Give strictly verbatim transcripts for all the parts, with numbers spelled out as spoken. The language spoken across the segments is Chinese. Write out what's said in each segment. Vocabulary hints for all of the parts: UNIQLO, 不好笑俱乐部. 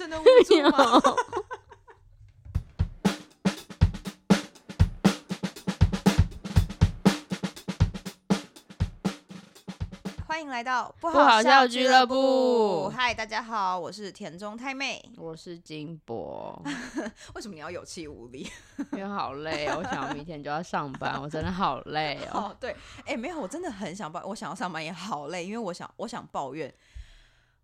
深的捂住吗？欢迎来到不好笑俱乐部。嗨，大家好，我是田中太妹，我是金博。为什么你要有气无力？因为好累、哦，我想我明天就要上班，我真的好累哦。哦对，哎、欸，没有，我真的很想抱，我想要上班也好累，因为我想，我想抱怨。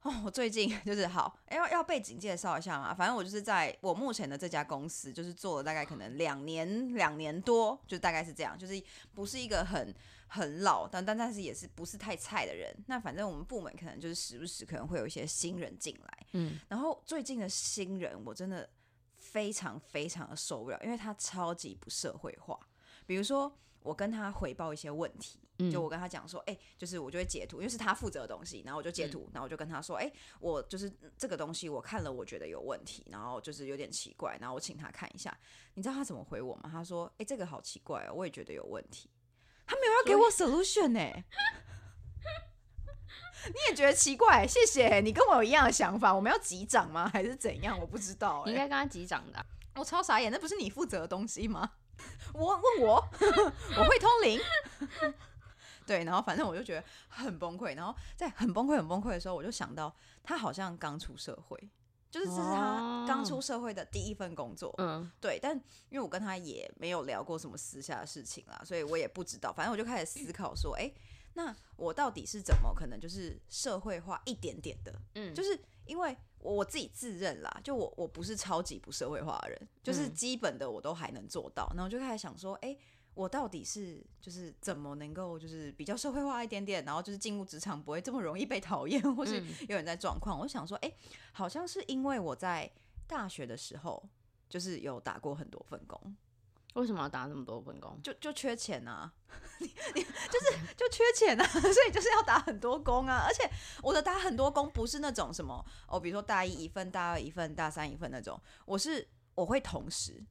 哦，我最近就是好，哎、欸，要要背景介绍一下嘛。反正我就是在我目前的这家公司，就是做了大概可能两年两年多，就大概是这样，就是不是一个很。很老，但但但是也是不是太菜的人。那反正我们部门可能就是时不时可能会有一些新人进来，嗯，然后最近的新人我真的非常非常的受不了，因为他超级不社会化。比如说我跟他回报一些问题，嗯、就我跟他讲说，哎、欸，就是我就会截图，因为是他负责的东西，然后我就截图，嗯、然后我就跟他说，哎、欸，我就是这个东西我看了，我觉得有问题，然后就是有点奇怪，然后我请他看一下。你知道他怎么回我吗？他说，哎、欸，这个好奇怪哦，我也觉得有问题。他没有要给我 solution 哎、欸，你也觉得奇怪？谢谢，你跟我有一样的想法，我们要击掌吗？还是怎样？我不知道、欸，你应该跟他击掌的、啊。我超傻眼，那不是你负责的东西吗？我问我，我会通灵。对，然后反正我就觉得很崩溃，然后在很崩溃、很崩溃的时候，我就想到他好像刚出社会。就是这是他刚出社会的第一份工作、嗯、对，但因为我跟他也没有聊过什么私下的事情啦，所以我也不知道，反正我就开始思考说，哎、欸，那我到底是怎么可能就是社会化一点点的、嗯、就是因为我自己自认啦，就 我, 我不是超级不社会化的人，就是基本的我都还能做到，然后我就开始想说，哎、欸，我到底是就是怎么能够就是比较社会化一点点，然后就是进入职场不会这么容易被讨厌或是有人在状况、嗯、我想说，哎、欸，好像是因为我在大学的时候就是有打过很多份工。为什么要打那么多份工？就就缺钱啊。你你就是就缺钱啊，所以就是要打很多工啊。而且我的打很多工不是那种什么哦，比如说大一一份，大二一份，大三一份那种，我是我会同时。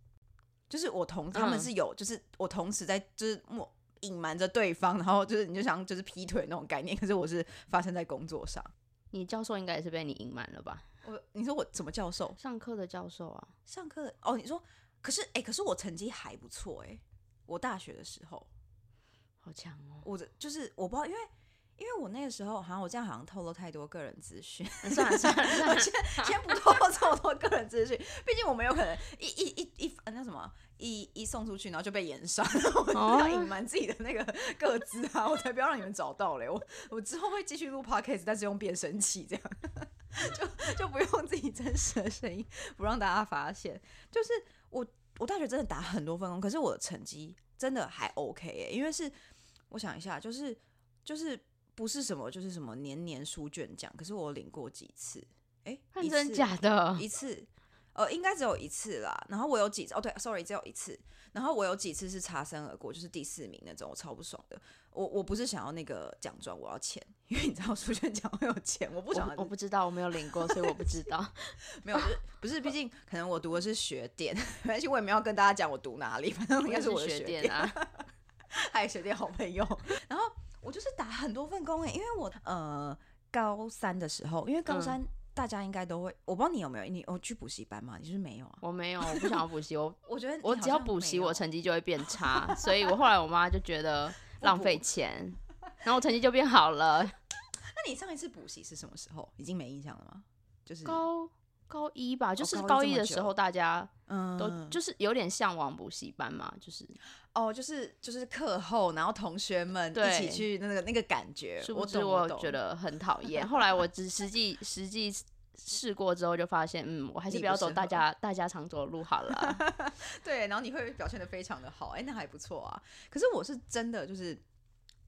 就是我同他们是有，嗯、就是我同时在就是隐瞒着对方，然后就是你就想就是劈腿那种概念，可是我是发生在工作上。你教授应该也是被你隐瞒了吧？我你说我什么教授？上课的教授啊，上课的哦。你说可是哎、欸，可是我成绩还不错哎、欸，我大学的时候好强哦。我的就是我不知道，因为。因为我那个时候好像我这样好像透露太多个人资讯，算了算了，算了我 先, 先不透露这么多个人资讯，毕竟我们有可能一一一一那什么一一送出去，然后就被延上，我要隐瞒自己的那个个资啊，我才不要让你们找到嘞。我我之后会继续录 podcast， 但是用变声器这样，就就不用自己真实的声音，不让大家发现。就是我我大学真的打很多份工，可是我的成绩真的还 OK 哎、欸，因为是我想一下，就是就是。不是什么，就是什么年年书卷奖，可是我领过几次，哎、欸，真的假的？一次，呃，应该只有一次啦。然后我有几次，哦，对 ，sorry， 只有一次。然后我有几次是擦身而过，就是第四名那种，我超不爽的。我我不是想要那个奖状，我要钱，因为你知道书卷奖会有钱，我不想要。我, 我不知道，我没有领过，所以我不知道。没有，就是、不是，毕竟可能我读的是学电，而且我也没有跟大家讲我读哪里，反正应该是我的学电啊。嗨，学电好朋友，然后。我就是打很多份工哎、欸，因为我呃高三的时候，因为高三大家应该都会、嗯，我不知道你有没有你有去补习班吗？你是不是没有啊？我没有，我不想要补习，我我觉得我只要补习，我成绩就会变差，所以我后来我妈就觉得浪费钱，然后我成绩就变好了。那你上一次补习是什么时候？已经没印象了吗？就是高高一吧，就是高一的时候，大家都就是有点向往补习班嘛，就是。哦，就是就是课后，然后同学们一起去那个那个感觉，是不是？我觉得很讨厌。后来我只实际实际试过之后，就发现，嗯，我还是不要走大家大家常走的路好了、啊。对，然后你会表现得非常的好，哎、欸，那还不错啊。可是我是真的就是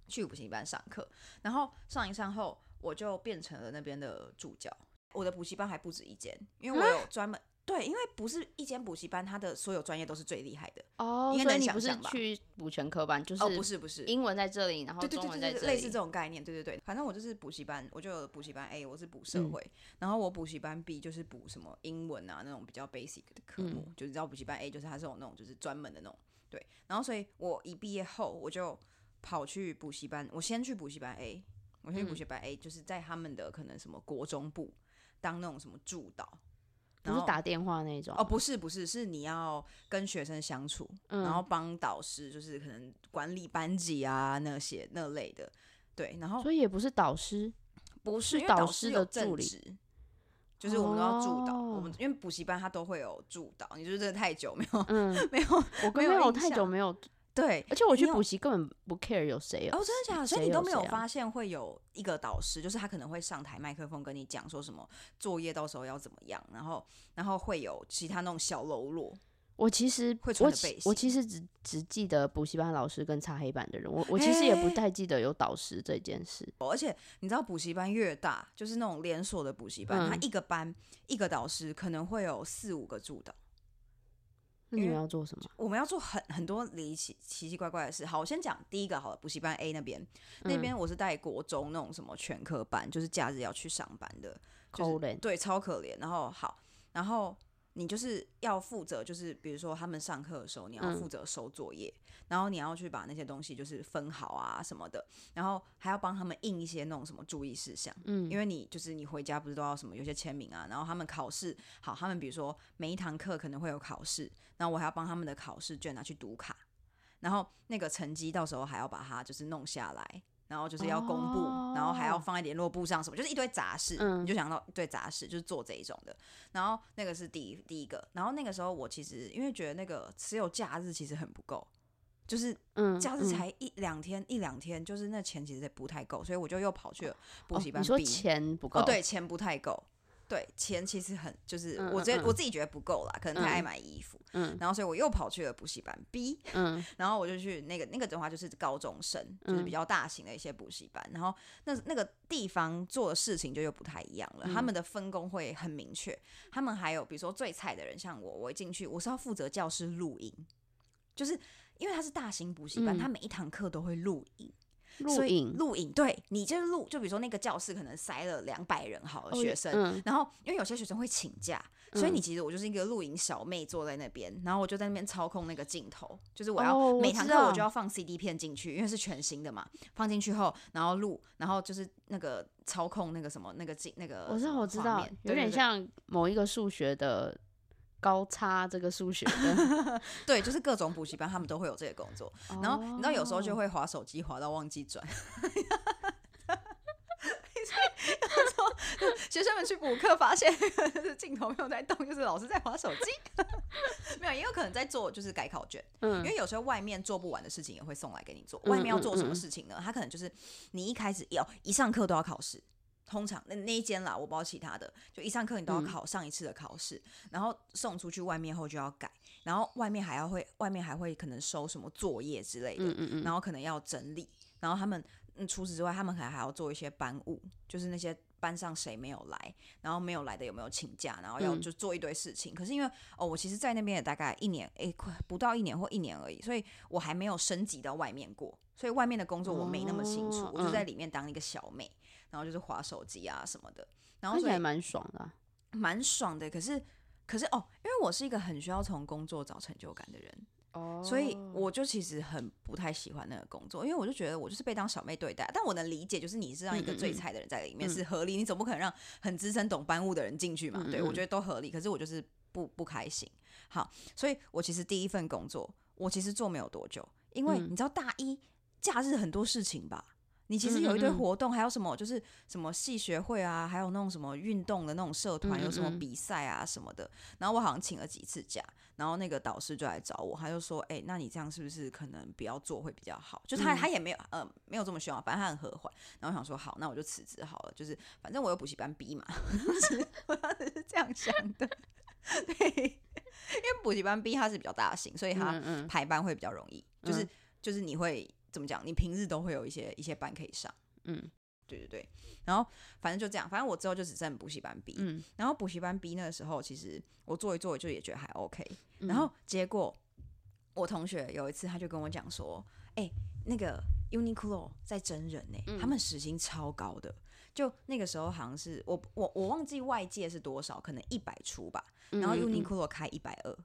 去补习班上课，然后上一上后，我就变成了那边的助教。我的补习班还不止一间，因为我有专门。对，因为不是一间补习班，它的所有专业都是最厉害的哦。Oh, 所以你不是去补全科班，就是哦，不是不是，英文在这里，然后中文在这里，对对对对对，类似这种概念。对对对，反正我就是补习班，我就有补习班 A， 我是补社会，嗯、然后我补习班 B 就是补什么英文啊那种比较 basic 的科目，嗯、就是知道补习班 A 就是它是有那种就是专门的那种对。然后所以我一毕业后我就跑去补习班，我先去补习班 A， 我先去补习班 A，、嗯、就是在他们的可能什么国中部当那种什么助导。不是打电话那种哦，不是不是，是你要跟学生相处，嗯、然后帮导师，就是可能管理班级啊那些那类的，对，然后所以也不是导师，不是导师的助理。就是我们都要助导，哦、我们因为补习班他都会有助导，你就是真的太久没有，嗯、没有，我跟没有太久没有对，而且我去补习根本不 care 有谁哦，真的假的？所以你都没有发现会有一个导师，就是他可能会上台麦克风跟你讲说什么作业到时候要怎么样，然后然后会有其他那种小喽啰。我其实会穿的背心，我其实只只记得补习班老师跟擦黑板的人，我我其实也不太记得有导师这件事。欸、而且你知道，补习班越大，就是那种连锁的补习班，嗯、它一个班一个导师可能会有四五个助导。那你们要做什么？我们要做很很多离奇奇奇怪怪的事。好，我先讲第一个好了，补习班 A 那边，嗯、那边我是带国中那种什么全科班，就是假日要去上班的，就是、可怜对，超可怜。然后好，然后。你就是要负责，就是比如说他们上课的时候，你要负责收作业，嗯、然后你要去把那些东西就是分好啊什么的，然后还要帮他们印一些那种什么注意事项，嗯，因为你就是你回家不是都要什么有些签名啊，然后他们考试好，他们比如说每一堂课可能会有考试，然后我还要帮他们的考试卷拿去读卡，然后那个成绩到时候还要把它就是弄下来。然后就是要公布，哦、然后还要放在联络簿上什么，就是一堆杂事，嗯、你就想到一堆杂事，就是做这一种的。然后那个是第一第一个，然后那个时候我其实因为觉得那个只有假日其实很不够，就是假日才一两天、嗯、一两天，就是那钱其实不太够，所以我就又跑去了补习班。哦、你说钱不够？哦，对，钱不太够。对，钱其实很就是我觉得、嗯嗯、我自己觉得不够啦，可能太爱买衣服，嗯，然后所以我又跑去了补习班 B，嗯，然后我就去那个那个的话就是高中生，就是比较大型的一些补习班，然后那那个地方做的事情就又不太一样了，嗯、他们的分工会很明确，他们还有比如说最菜的人像我，我一进去我是要负责教室录音，就是因为他是大型补习班，嗯、他每一堂课都会录音。录影，录影，对，你就是录，就比如说那个教室可能塞了两百人好的学生，哦嗯、然后因为有些学生会请假，嗯、所以你其实我就是一个录影小妹坐在那边，然后我就在那边操控那个镜头，就是我要、哦、每堂课我就要放 C D 片进去，因为是全新的嘛，放进去后，然后录，然后就是那个操控那个什么那个镜那个，我知道我知道，有点像某一个数学的。高差这个数学的对，就是各种补习班他们都会有这个工作，然后你知道有时候就会滑手机滑到忘记转学生们去补课发现镜头没有在动，就是老师在滑手机没有，也有可能在做就是改考卷，嗯、因为有时候外面做不完的事情也会送来给你做，外面要做什么事情呢，嗯嗯嗯、他可能就是你一开始要一上课都要考试，通常那那一间啦，我不知道其他的，就一上课你都要考上一次的考试，嗯、然后送出去外面后就要改，然后外面还要会，外面还会可能收什么作业之类的，嗯嗯嗯然后可能要整理，然后他们、嗯、除此之外，他们可能还要做一些班务，就是那些班上谁没有来，然后没有来的有没有请假，然后要就做一堆事情。嗯、可是因为哦，我其实，在那边也大概一年，哎，不到一年或一年而已，所以我还没有升级到外面过，所以外面的工作我没那么清楚，哦、我就在里面当一个小妹。然后就是滑手机啊什么的，然后所以还蛮爽的、啊，蛮爽的。可是，可是哦，因为我是一个很需要从工作找成就感的人，哦，所以我就其实很不太喜欢那个工作，因为我就觉得我就是被当小妹对待。但我能理解，就是你是让一个最菜的人在里面，嗯嗯嗯是合理，你总不可能让很资深懂班务的人进去嘛？嗯嗯嗯对，我觉得都合理。可是我就是不不开心。好，所以我其实第一份工作，我其实做没有多久，因为你知道大一假日很多事情吧。你其实有一堆活动，嗯嗯还有什么就是什么系学会啊，还有那种什么运动的那种社团，嗯嗯有什么比赛啊什么的。然后我好像请了几次假，然后那个导师就来找我，他就说：“哎、欸，那你这样是不是可能不要做会比较好？”就他、嗯、他也没有呃没有这么凶啊，反正他很和缓。然后我想说好，那我就辞职好了，就是反正我有补习班 B 嘛，我当时是这样想的。对，因为补习班 B 它是比较大型，所以它排班会比较容易，嗯嗯就是就是你会。怎么讲？你平日都会有一些一些班可以上，嗯，对对对。然后反正就这样，反正我之后就只剩补习班 B，、嗯、然后补习班 B 那个时候，其实我做一做就也觉得还 OK。然后结果我同学有一次他就跟我讲说：“哎、欸，那个 UNIQLO 在真人呢、欸，嗯、他们时薪超高的。”就那个时候好像是我我我忘记外界是多少，可能一百出吧。然后 UNIQLO 开一百二。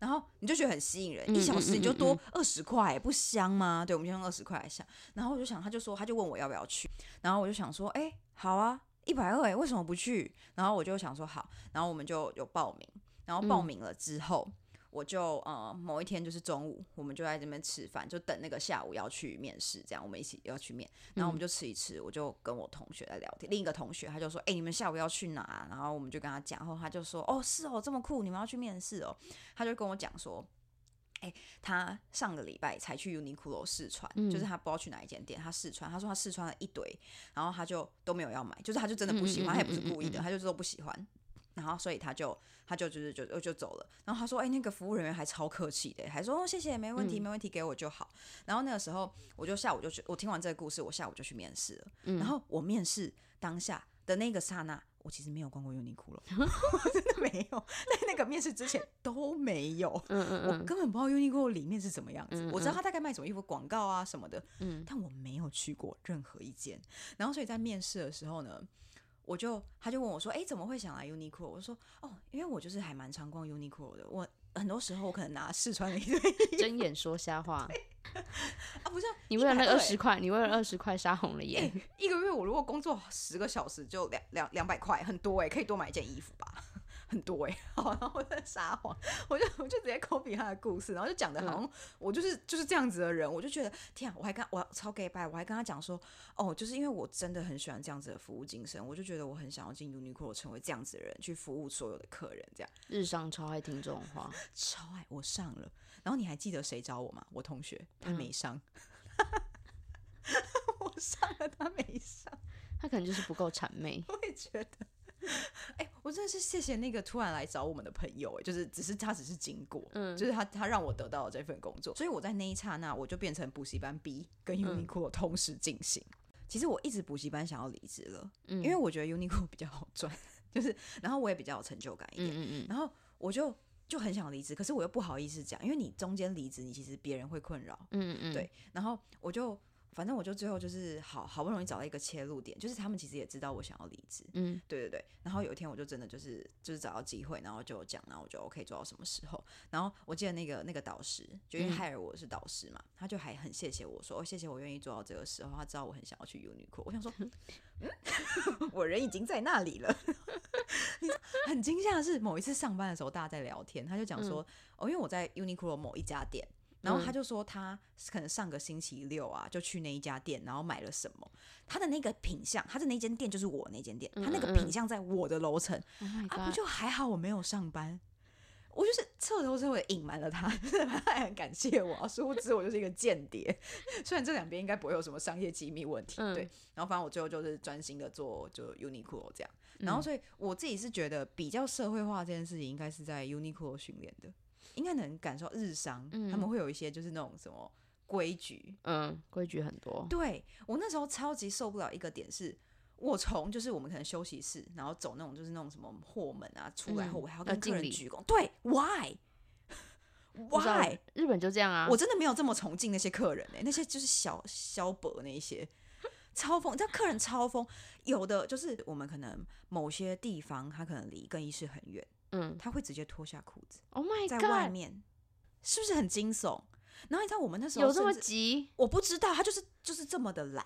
然后你就觉得很吸引人，一小时你就多二十块、欸，不香吗？对，我们就用二十块来想。然后我就想，他就说，他就问我要不要去，然后我就想说，哎、欸，好啊，一百二十，为什么不去？然后我就想说好，然后我们就有报名，然后报名了之后、嗯、我就呃某一天就是中午我们就在这边吃饭，就等那个下午要去面试，这样我们一起要去面，然后我们就吃一吃，我就跟我同学在聊天，另一个同学他就说哎、欸、你们下午要去哪？然后我们就跟他讲，然后他就说哦是哦这么酷，你们要去面试哦。他就跟我讲说欸、他上个礼拜才去 UNIQLO 试穿、嗯、就是他不知道去哪一间店，他试穿，他说他试穿了一堆，然后他就都没有要买，就是他就真的不喜欢、嗯、他也不是故意的、嗯、他就都不喜欢，然后所以他就他就就是 就, 就走了。然后他说哎、欸，那个服务人员还超客气的，还说、哦、谢谢没问题没问题，给我就好。然后那个时候我就下午就去，我听完这个故事我下午就去面试了、嗯、然后我面试当下的那个刹那我其实没有逛过 UNIQLO， 我真的没有，在那个面试之前都没有，嗯嗯嗯我根本不知道 UNIQLO 里面是怎么样子，嗯嗯我知道他大概卖什么衣服广告啊什么的、嗯、但我没有去过任何一间。然后所以在面试的时候呢，我就他就问我说哎、欸，怎么会想来 UNIQLO？ 我说哦，因为我就是还蛮常逛 UNIQLO 的，我很多时候我可能拿试穿了一堆睁眼说瞎话啊，不是你为了那二十块，你为了二十块杀红了眼、欸、一个月我如果工作十个小时就两两两百块，很多耶、欸、可以多买一件衣服吧，很多耶、欸、好，然后我在撒谎，我就我就直接 copy 他的故事，然后就讲的好像、嗯、我就是就是这样子的人，我就觉得天啊，我还跟我超 gay bye， 我还跟他讲说哦，就是因为我真的很喜欢这样子的服务精神，我就觉得我很想要进 UNIQLO 成为这样子的人，去服务所有的客人，这样日商超爱听这种话，超爱，我上了。然后你还记得谁找我吗？我同学，他没上、嗯、我上了他没上，他可能就是不够谄媚，我也觉得哎、欸，我真的是谢谢那个突然来找我们的朋友，就是只是他只是经过、嗯、就是 他, 他让我得到了这份工作，所以我在那一刹那我就变成补习班 B 跟 UNIQLO 同时进行、嗯、其实我一直补习班想要离职了、嗯、因为我觉得 UNIQLO 比较好赚，就是然后我也比较有成就感一点，嗯嗯嗯然后我就就很想离职，可是我又不好意思讲，因为你中间离职你其实别人会困扰，嗯嗯对，然后我就反正我就最后就是好好不容易找到一个切入点，就是他们其实也知道我想要离职，嗯对对对，然后有一天我就真的就是就是找到机会，然后就讲，然后我就 OK 做到什么时候。然后我记得那个那个导师就因为hire我是导师嘛、嗯、他就还很谢谢我说、哦、谢谢我愿意做到这个时候，他知道我很想要去 UNIQLO， 我想说嗯我人已经在那里了很惊吓的是某一次上班的时候大家在聊天，他就讲说、嗯、哦因为我在 UNIQLO 某一家店，然后他就说他可能上个星期六啊就去那一家店，然后买了什么，他的那个品项，他的那间店就是我那间店，他那个品项在我的楼层、嗯嗯、啊不就还好我没有上班，我就是彻头彻尾隐瞒了他，他还很感谢我、啊，殊不知我就是一个间谍。虽然这两边应该不会有什么商业机密问题，嗯、对。然后反正我最后就是专心的做就 UNIQLO 这样，然后所以我自己是觉得比较社会化这件事情应该是在 UNIQLO 训练的，应该能感受日商、嗯、他们会有一些就是那种什么规矩，嗯，规矩很多。对，我那时候超级受不了一个点是，我从就是我们可能休息室，然后走那种就是那种什么货门啊，出来后我还要跟客人鞠躬，嗯、对 ，why why 日本就这样啊？我真的没有这么崇敬那些客人哎、欸，那些就是小小伯那一些。超疯，你知道客人超疯，有的就是我们可能某些地方他可能离更衣室很远，嗯，他会直接脱下裤子 ，Oh my God， 在外面是不是很惊悚？然后你知道我们那时候有这么急？我不知道，他就是就是这么的懒，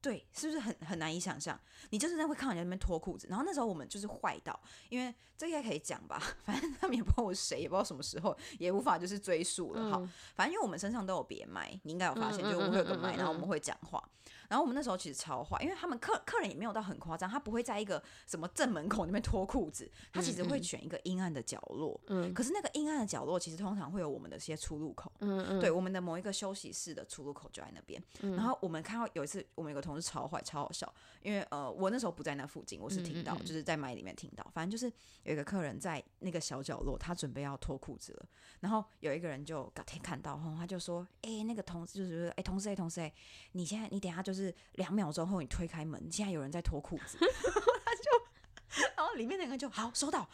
对，是不是很很难以想象？你就是在会看人家那边脱裤子，然后那时候我们就是坏到，因为这应该可以讲吧，反正他们也不知道我谁，也不知道什么时候，也无法就是追溯了。好，反正因为我们身上都有别麦，你应该有发现，就是我们会有个麦，然后我们会讲话。然后我们那时候其实超坏，因为他们 客, 客人也没有到很夸张，他不会在一个什么正门口那边脱裤子，他其实会选一个阴暗的角落。嗯嗯可是那个阴暗的角落其实通常会有我们的一些出入口。嗯嗯对，我们的某一个休息室的出入口就在那边。嗯、然后我们看到有一次，我们有个同事超坏，超好笑，因为呃我那时候不在那附近，我是听到，嗯嗯就是在麦里面听到，反正就是有一个客人在那个小角落，他准备要脱裤子了，然后有一个人就看到，他就说：“哎、欸，那个同事就是哎、欸、同事哎、欸、同事哎、欸，你现在你等一下就是。”就是两秒钟后，你推开门，现在有人在脱裤子，他就，然后里面那个人就好收到，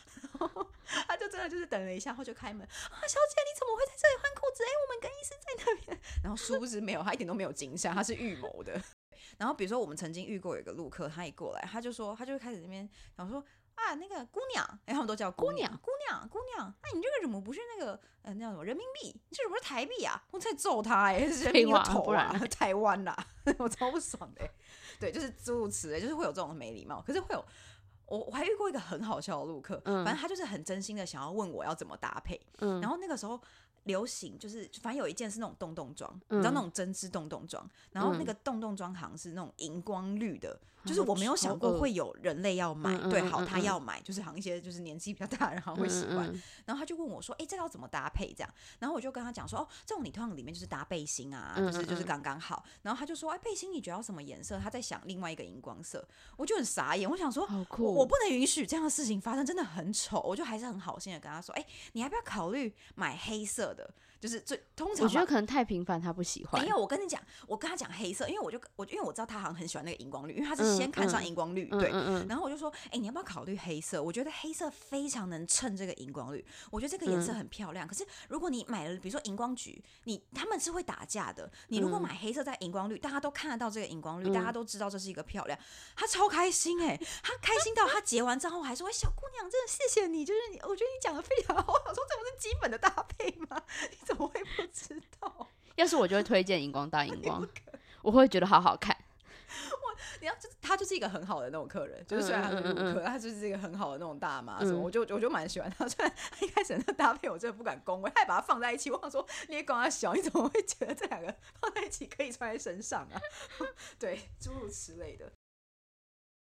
他就真的就是等了一下后就开门啊，小姐你怎么会在这里换裤子？哎、欸，我们更衣室在那边。然后殊不知没有，他一点都没有惊吓，他是预谋的。然后比如说我们曾经遇过有一个路客，他一过来他就说他就开始那边想说啊那个姑娘，哎、欸、他们都叫姑娘姑娘姑娘，那、啊、你这个怎么不是那个呃那叫什么人民币，你这是不是台币啊？我在揍他哎、欸，人民的头啊，台湾啦、啊，我超不爽的、欸。对，就是诸如此类，就是会有这种没礼貌，可是会有。我, 我还遇过一个很好笑的路客、嗯、反正他就是很真心的想要问我要怎么搭配、嗯、然后那个时候流行就是反正有一件是那种洞洞装、嗯、你知道那种针织洞洞装，然后那个洞洞装行是那种荧光绿的、嗯、就是我没有想过会有人类要买、嗯、对好他要买，就是好像一些就是年纪比较大的人会喜欢、嗯嗯、然后他就问我说哎、欸，这要怎么搭配这样，然后我就跟他讲说哦，这种你通常里面就是搭背心啊，就是就是刚刚好，然后他就说哎、欸，背心你觉得要什么颜色，他在想另外一个荧光色，我就很傻眼，我想说好酷，我不能允许这样的事情发生，真的很丑，我就还是很好心的跟他说哎、欸，你要不要考虑买黑色的，就是最通常我觉得可能太频繁他不喜欢。没有，我跟你讲，我跟他讲黑色，因为我就我因为我知道他好像很喜欢那个荧光绿，因为他是先看上荧光绿、嗯、对、嗯嗯、然后我就说哎、欸，你要不要考虑黑色，我觉得黑色非常能衬这个荧光绿，我觉得这个颜色很漂亮、嗯、可是如果你买了比如说荧光橘，你他们是会打架的，你如果买黑色在荧光绿，大家都看得到这个荧光绿、嗯、大家都知道这是一个漂亮，他超开心哎、欸，他开心到他结完账后还说、欸、小姑娘真的谢谢你，就是你我觉得你讲的非常好，我想说这不是基本的搭配吗？你怎么会不知道？要是我就会推荐荧光搭荧光，我会觉得好好看。我你要就是他就是一个很好的那种客人，就是虽然他是顾客，他就是一个很好的那种大妈什么，嗯、我就我就蛮喜欢他。虽然他一开始那搭配我真的不敢恭维，他也把它放在一起，我想说你也光他小，你怎么会觉得这两个放在一起可以穿在身上啊？对，诸如此类的。